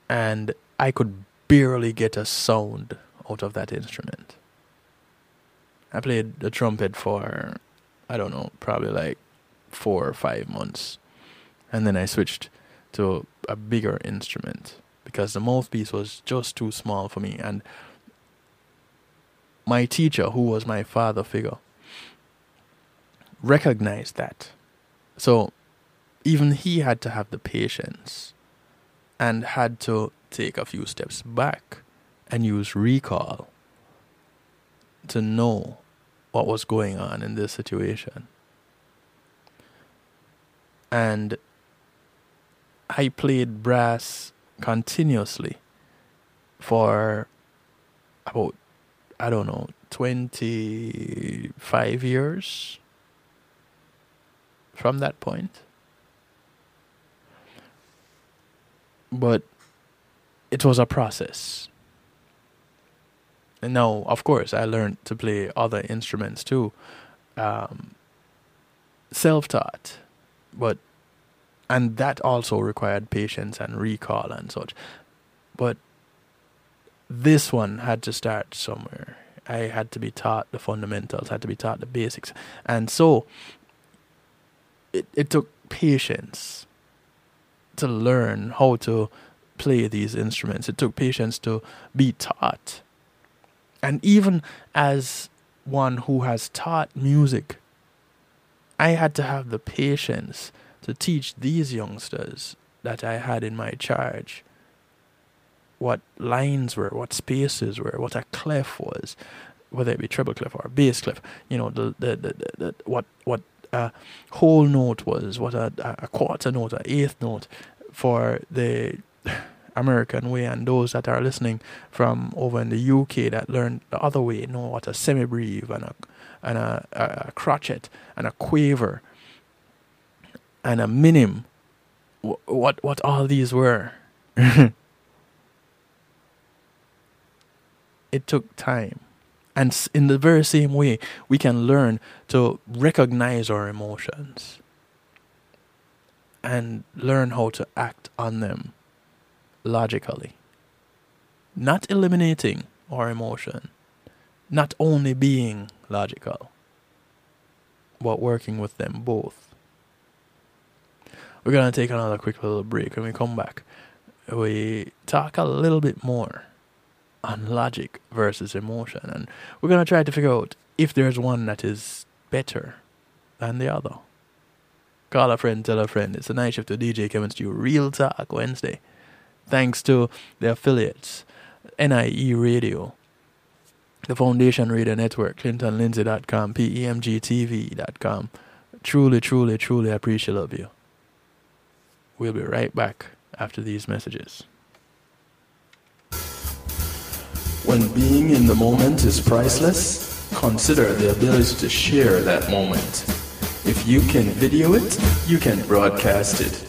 And I could barely get a sound out of that instrument. I played the trumpet for, I don't know, probably like 4 or 5 months. And then I switched to a bigger instrument because the mouthpiece was just too small for me. And my teacher, who was my father figure, recognized that. So even he had to have the patience and had to take a few steps back and use recall to know what was going on in this situation. And I played brass continuously for about, I don't know, 25 years from that point. But it was a process. And now, of course, I learned to play other instruments too, self-taught, but and that also required patience and recall and such. But this one had to start somewhere. I had to be taught the fundamentals, had to be taught the basics. And so it took patience to learn how to play these instruments. It took patience to be taught. And even as one who has taught music, I had to have the patience to teach these youngsters that I had in my charge what lines were, what spaces were, what a clef was, whether it be treble clef or a bass clef, you know, the what a whole note was, what a quarter note, an eighth note for the American way, and those that are listening from over in the UK that learn the other way, know what a semibreve and a crotchet and a quaver and a minim, what all these were. It took time. And in the very same way, we can learn to recognize our emotions and learn how to act on them logically. Not eliminating our emotion, not only being logical, but working with them both. We're going to take another quick little break. When we come back, we talk a little bit more on logic versus emotion. And we're going to try to figure out if there's one that is better than the other. Call a friend, tell a friend. It's a night shift to DJ Kevin Stew. Real Talk Wednesday. Thanks to the affiliates, NIE Radio, the Foundation Radio Network, ClintonLindsay.com, PEMG TV.com. Truly, truly, truly appreciate of you. We'll be right back after these messages. When being in the moment is priceless, consider the ability to share that moment. If you can video it, you can broadcast it.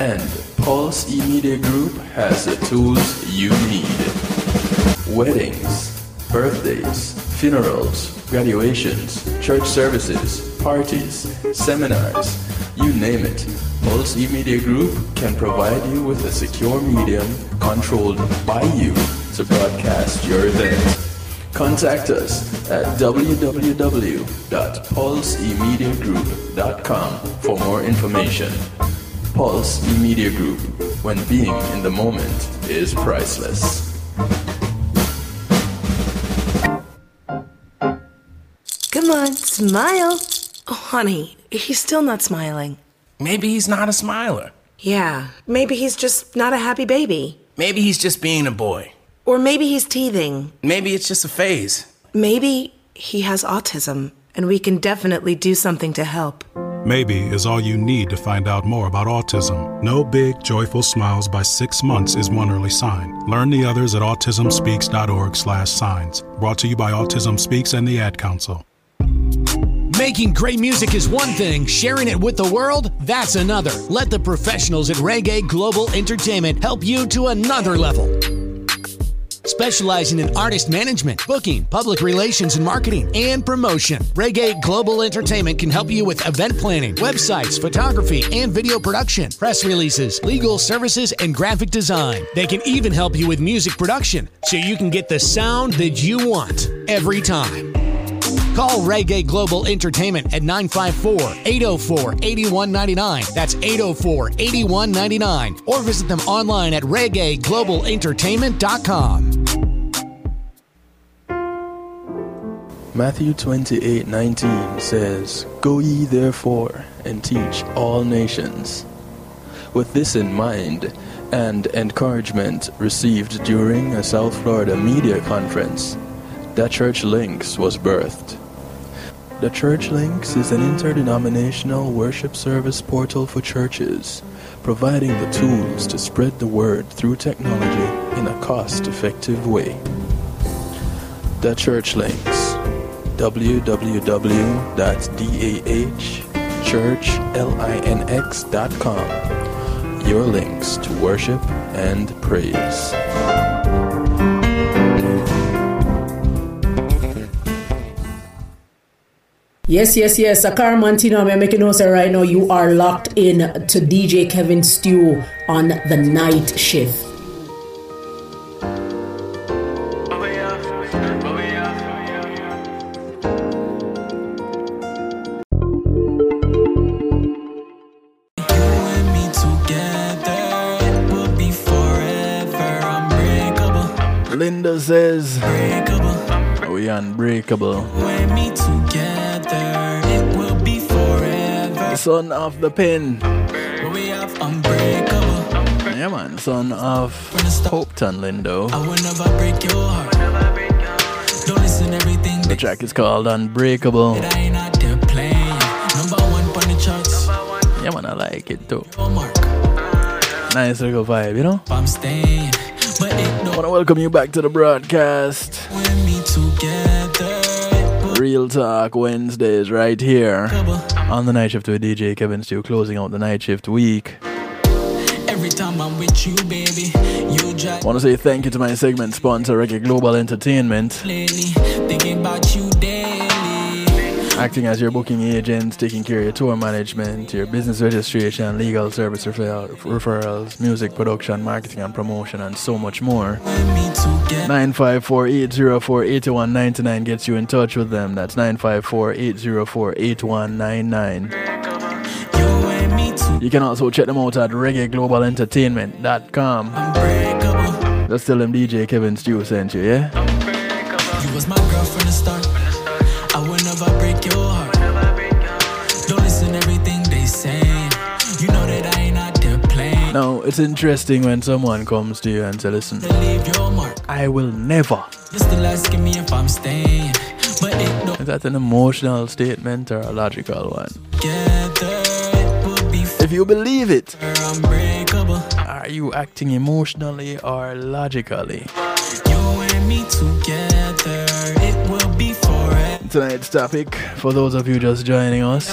And Pulsey Media Group has the tools you need. Weddings, birthdays, funerals, graduations, church services, parties, seminars, you name it. Pulsey Media Group can provide you with a secure medium controlled by you to broadcast your event. Contact us at www.pulsemediagroup.com for more information. Pulsey Media Group, when being in the moment is priceless. on, smile. Oh, honey, he's still not smiling. Maybe he's not a smiler. Yeah, maybe he's just not a happy baby. Maybe he's just being a boy. Or maybe he's teething. Maybe it's just a phase. Maybe he has autism, and we can definitely do something to help. Maybe is all you need to find out more about autism. No big, joyful smiles by 6 months is one early sign. Learn the others at autismspeaks.org/signs. Brought to you by Autism Speaks and the Ad Council. Making great music is one thing, sharing it with the world, that's another. Let the professionals at Reggae Global Entertainment help you to another level. Specializing in artist management, booking, public relations and marketing, and promotion, Reggae Global Entertainment can help you with event planning, websites, photography, and video production, press releases, legal services, and graphic design. They can even help you with music production, so you can get the sound that you want every time. Call Reggae Global Entertainment at 954-804-8199. That's 804-8199. Or visit them online at reggaeglobalentertainment.com. Matthew 28:19 says, "Go ye therefore and teach all nations." With this in mind and encouragement received during a South Florida media conference, the Church Links was birthed. The Church Links is an interdenominational worship service portal for churches, providing the tools to spread the word through technology in a cost-effective way. The Church Links, www.dahchurchlinx.com, your links to worship and praise. Yes. Sakar Mantino, I'm making noise right now. You are locked in to DJ Kevin Stew on the night shift. Linda says, we unbreakable. Son of the Pen. Yeah, man. Son of Hopeton Lindo. The track is called Unbreakable. Yeah, man. I like it too. Nice little vibe, you know? I want to welcome you back to the broadcast. Real Talk Wednesdays right here on the night shift with DJ Kevin Stew, closing out the night shift week. Every time I'm with you, baby, I want to say thank you to my segment sponsor, Reggae Global Entertainment, acting as your booking agent, taking care of your tour management, your business registration, legal service referrals, music production, marketing and promotion, and so much more. 954-804-8199 gets you in touch with them. That's 954-804-8199. You can also check them out at reggaeglobalentertainment.com. Just tell them DJ Kevin Stew sent you, yeah? You was my girl from the start. I will never break your heart. Don't listen everything they say. You know that I ain't out there playing. Now, it's interesting when someone comes to you and says, listen, I will never. You're still asking me if I'm staying. But it don't. Is that an emotional statement or a logical one? Together, it will be if you believe it, are you acting emotionally or logically? You and me together, it will be forever. Tonight's topic, for those of you just joining us,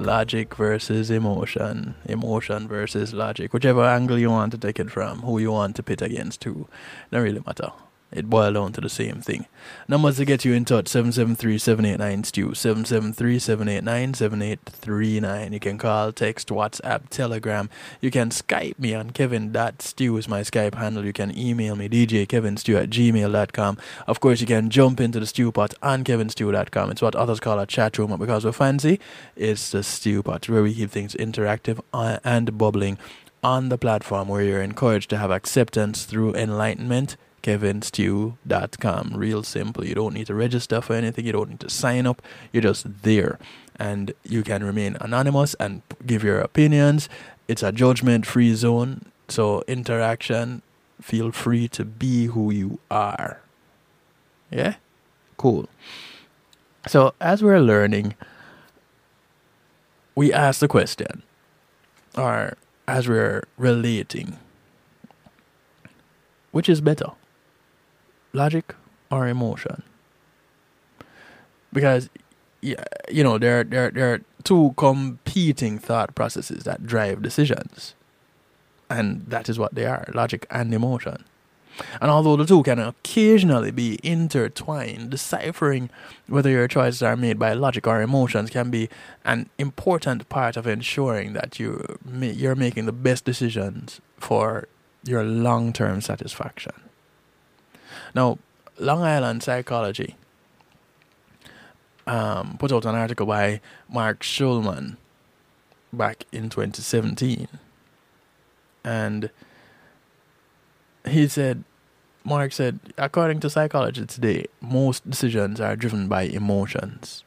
logic versus emotion, emotion versus logic, whichever angle you want to take it from, who you want to pit against who, doesn't really matter. It boils down to the same thing. Numbers to get you in touch, 773-789-STEW, 773-789-7839. You can call, text, WhatsApp, Telegram. You can Skype me on Kevin.Stew is my Skype handle. You can email me, djkevinstew@gmail.com. Of course, you can jump into the Stew Pot on KevinStew.com. It's what others call a chat room, but because we're fancy, it's the Stew Pot, where we keep things interactive and bubbling on the platform, where you're encouraged to have acceptance through enlightenment, KevinStew.com. Real simple. You don't need to register for anything. You don't need to sign up. You're just there. And you can remain anonymous and give your opinions. It's a judgment-free zone. So interaction, feel free to be who you are. Yeah? Cool. So as we're learning, we ask the question, or as we're relating, which is better, logic or emotion? Because, yeah, you know, there are two competing thought processes that drive decisions. And that is what they are, logic and emotion. And although the two can occasionally be intertwined, deciphering whether your choices are made by logic or emotions can be an important part of ensuring that you're making the best decisions for your long-term satisfaction. Now, Long Island Psychology put out an article by Mark Schulman back in 2017. And Mark said, according to Psychology Today, most decisions are driven by emotions.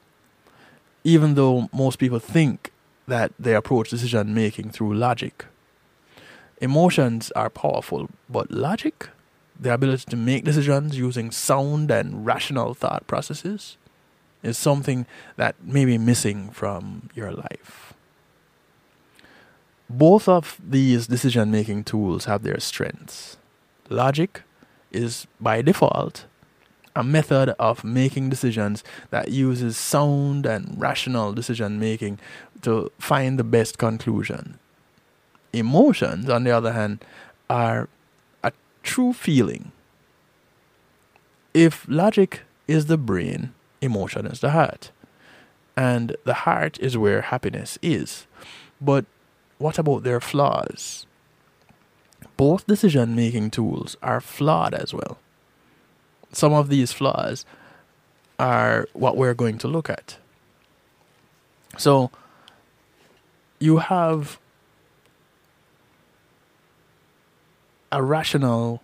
Even though most people think that they approach decision-making through logic, emotions are powerful, but logic, the ability to make decisions using sound and rational thought processes, is something that may be missing from your life. Both of these decision-making tools have their strengths. Logic is, by default, a method of making decisions that uses sound and rational decision-making to find the best conclusion. Emotions, on the other hand, are a true feeling. If logic is the brain, emotion is the heart. And the heart is where happiness is. But what about their flaws? Both decision-making tools are flawed as well. Some of these flaws are what we're going to look at. So, you have a rational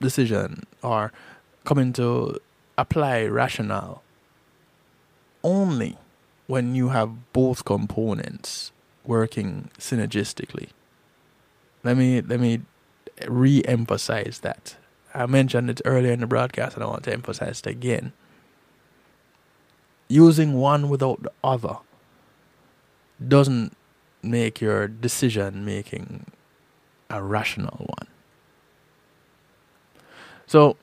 decision, or coming to apply rationale, only when you have both components working synergistically. Let me re-emphasize that. I mentioned it earlier in the broadcast, and I want to emphasize it again. Using one without the other doesn't make your decision-making a rational one. So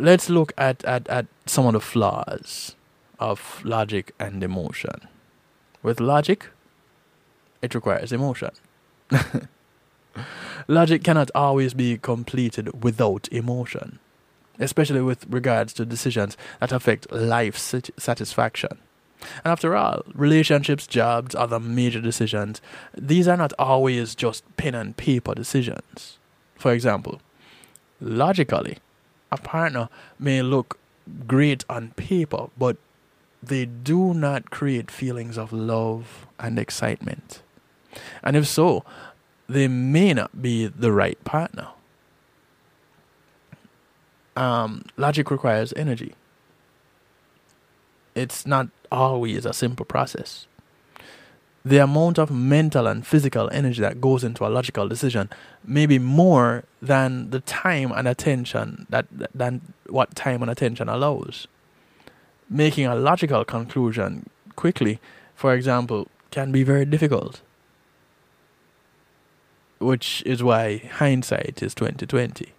let's look at some of the flaws of logic and emotion. With logic, it requires emotion. Logic cannot always be completed without emotion, especially with regards to decisions that affect life satisfaction. And after all, relationships, jobs, other major decisions, these are not always just pen and paper decisions. For example, logically, a partner may look great on paper, but they do not create feelings of love and excitement. And if so, they may not be the right partner. Logic requires energy. It's not always a simple process. The amount of mental and physical energy that goes into a logical decision may be more than the time and attention than what time and attention allows. Making a logical conclusion quickly, for example, can be very difficult, which is why hindsight is 20/20.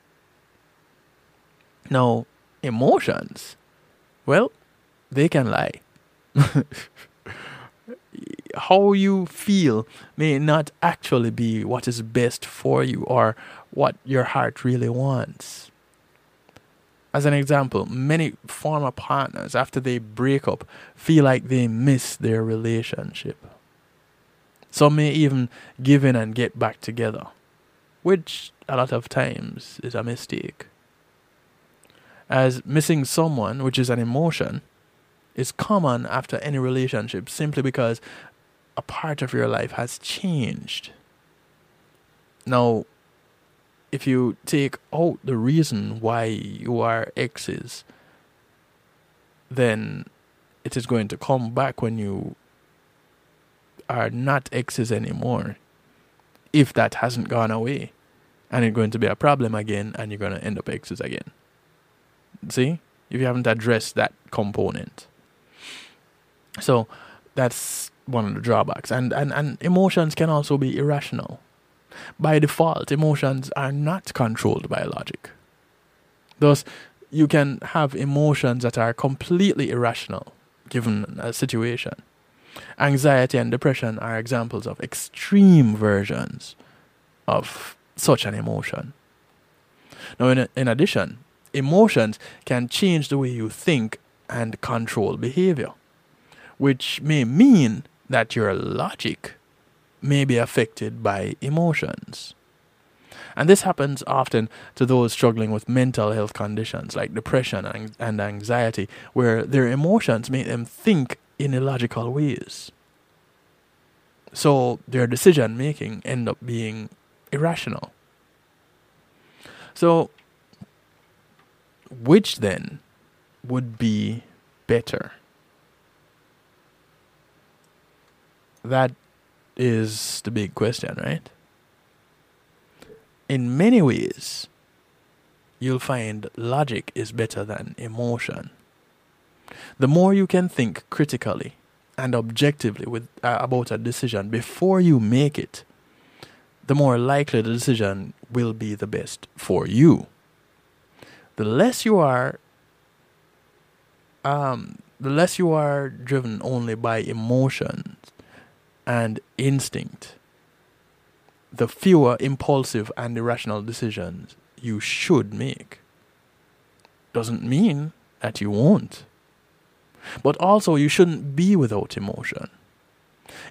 Now, emotions, well, they can lie. How you feel may not actually be what is best for you or what your heart really wants. As an example, many former partners, after they break up, feel like they miss their relationship. Some may even give in and get back together, which a lot of times is a mistake, as missing someone, which is an emotion, is common after any relationship simply because a part of your life has changed. Now, if you take out the reason why you are exes, then it is going to come back when you are not exes anymore, if that hasn't gone away, and it's going to be a problem again, and you're going to end up exes again. See, if you haven't addressed that component. So that's one of the drawbacks. And emotions can also be irrational. By default, emotions are not controlled by logic. Thus, you can have emotions that are completely irrational, given a situation. Anxiety and depression are examples of extreme versions of such an emotion. Now, in addition, emotions can change the way you think and control behavior, which may mean that your logic may be affected by emotions. And this happens often to those struggling with mental health conditions like depression and anxiety, where their emotions make them think in illogical ways. So their decision making end up being irrational. So, which then would be better? That is the big question, right? In many ways, you'll find logic is better than emotion. The more you can think critically and objectively about a decision before you make it, the more likely the decision will be the best for you. The less you are driven only by emotions and instinct, the fewer impulsive and irrational decisions you should make. Doesn't mean that you won't. But also, you shouldn't be without emotion.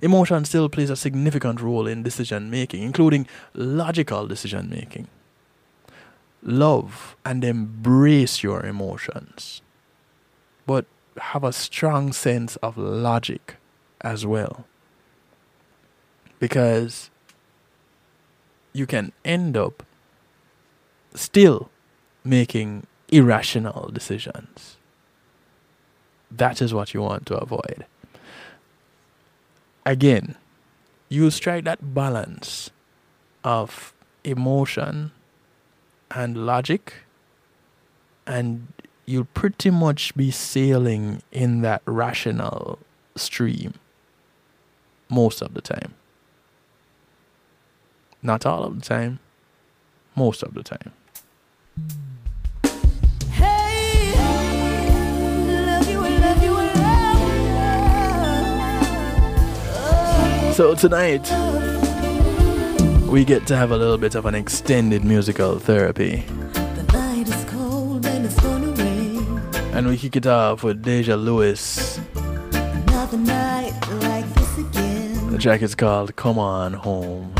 Emotion still plays a significant role in decision-making, including logical decision-making. Love and embrace your emotions, but have a strong sense of logic as well. Because you can end up still making irrational decisions. That is what you want to avoid. Again, you strike that balance of emotion and logic, and you'll pretty much be sailing in that rational stream most of the time. Not all of the time, most of the time. So tonight, we get to have a little bit of an extended musical therapy. The night is cold and it's gonna rain. And we kick it off with Deja Lewis. Another night like this again. The track is called Come On Home.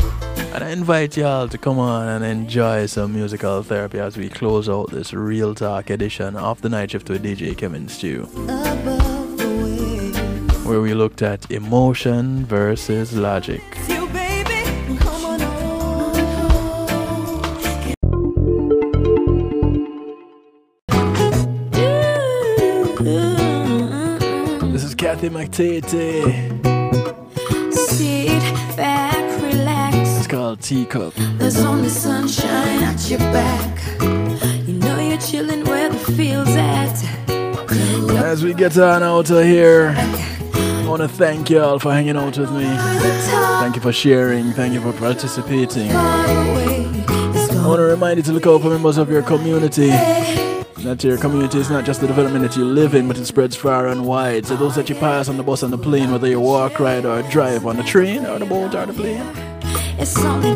And I invite y'all to come on and enjoy some musical therapy as we close out this Real Talk edition of The Night Shift with DJ Kevin Stew. Where we looked at emotion versus logic. You, baby, come on home. This is Kathy McTete. Sit back, relax. It's called Teacup. There's only sunshine at your back. You know you're chilling where the field's at. As we get on out of here, I want to thank you all for hanging out with me. Thank you for sharing. Thank you for participating. I want to remind you to look out for members of your community. That your community is not just the development that you live in, but it spreads far and wide. So those that you pass on the bus and the plane, whether you walk, ride, or drive, on the train, or the boat, or the plane.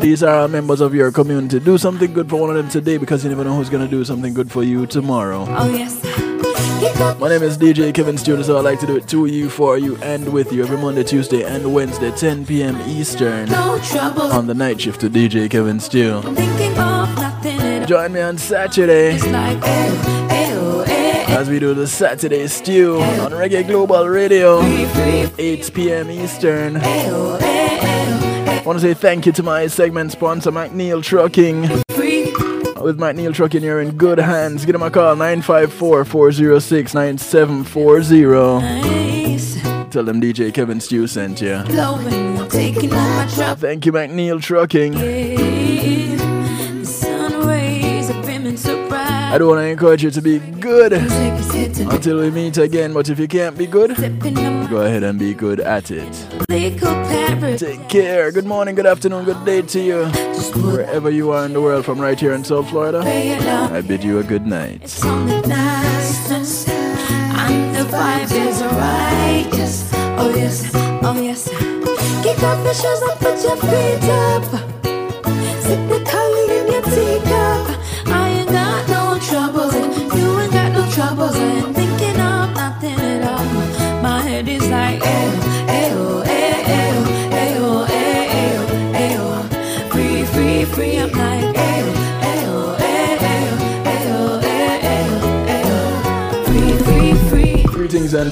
These are members of your community. Do something good for one of them today, because you never know who's going to do something good for you tomorrow. Oh, yes. My name is DJ Kevin Stew, so I like to do it to you, for you, and with you every Monday, Tuesday, and Wednesday, 10 p.m. Eastern, on The Night Shift to DJ Kevin Stew. Join me on Saturday as we do the Saturday Stew on Reggae Global Radio, 8 p.m. Eastern. I want to say thank you to my segment sponsor, McNeil Trucking. with McNeil Trucking, you're in good hands. Give him a call, 954-406-9740. Tell them DJ Kevin Stew sent you. Thank you, McNeil Trucking. I don't want to encourage you to be good until we meet again, but if you can't be good, go ahead and be good at it. Take care. Good morning, good afternoon, good day to you. Wherever you are in the world, from right here in South Florida, I bid you a good night. The vibe is right, yes, oh yes, oh yes. Kick off your shoes and put your feet up. Sip the color in your teacup. I ain't got no troubles, and you ain't got no troubles. I ain't thinking of nothing at all. My head is like, ew, ew, ew, ew, ew, ew. Free, free, free, I'm like, ew. Greetings and